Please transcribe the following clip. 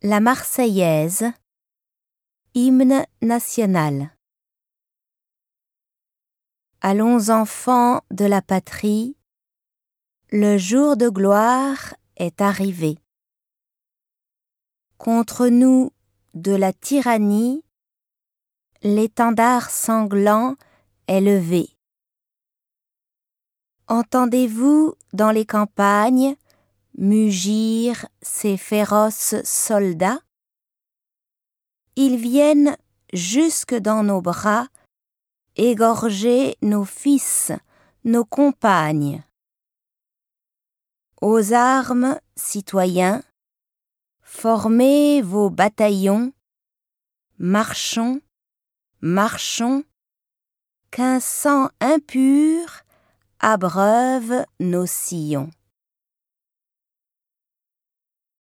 La Marseillaise, hymne national. Allons enfants de la patrie, le jour de gloire est arrivé. Contre nous de la tyrannie, l'étendard sanglant est levé. Entendez-vous dans les campagnes mugir ces féroces soldats? Ils viennent jusque dans nos bras égorger nos fils, nos compagnes. Aux armes, citoyens, formez vos bataillons, marchons, marchons, qu'un sang impur abreuve nos sillons.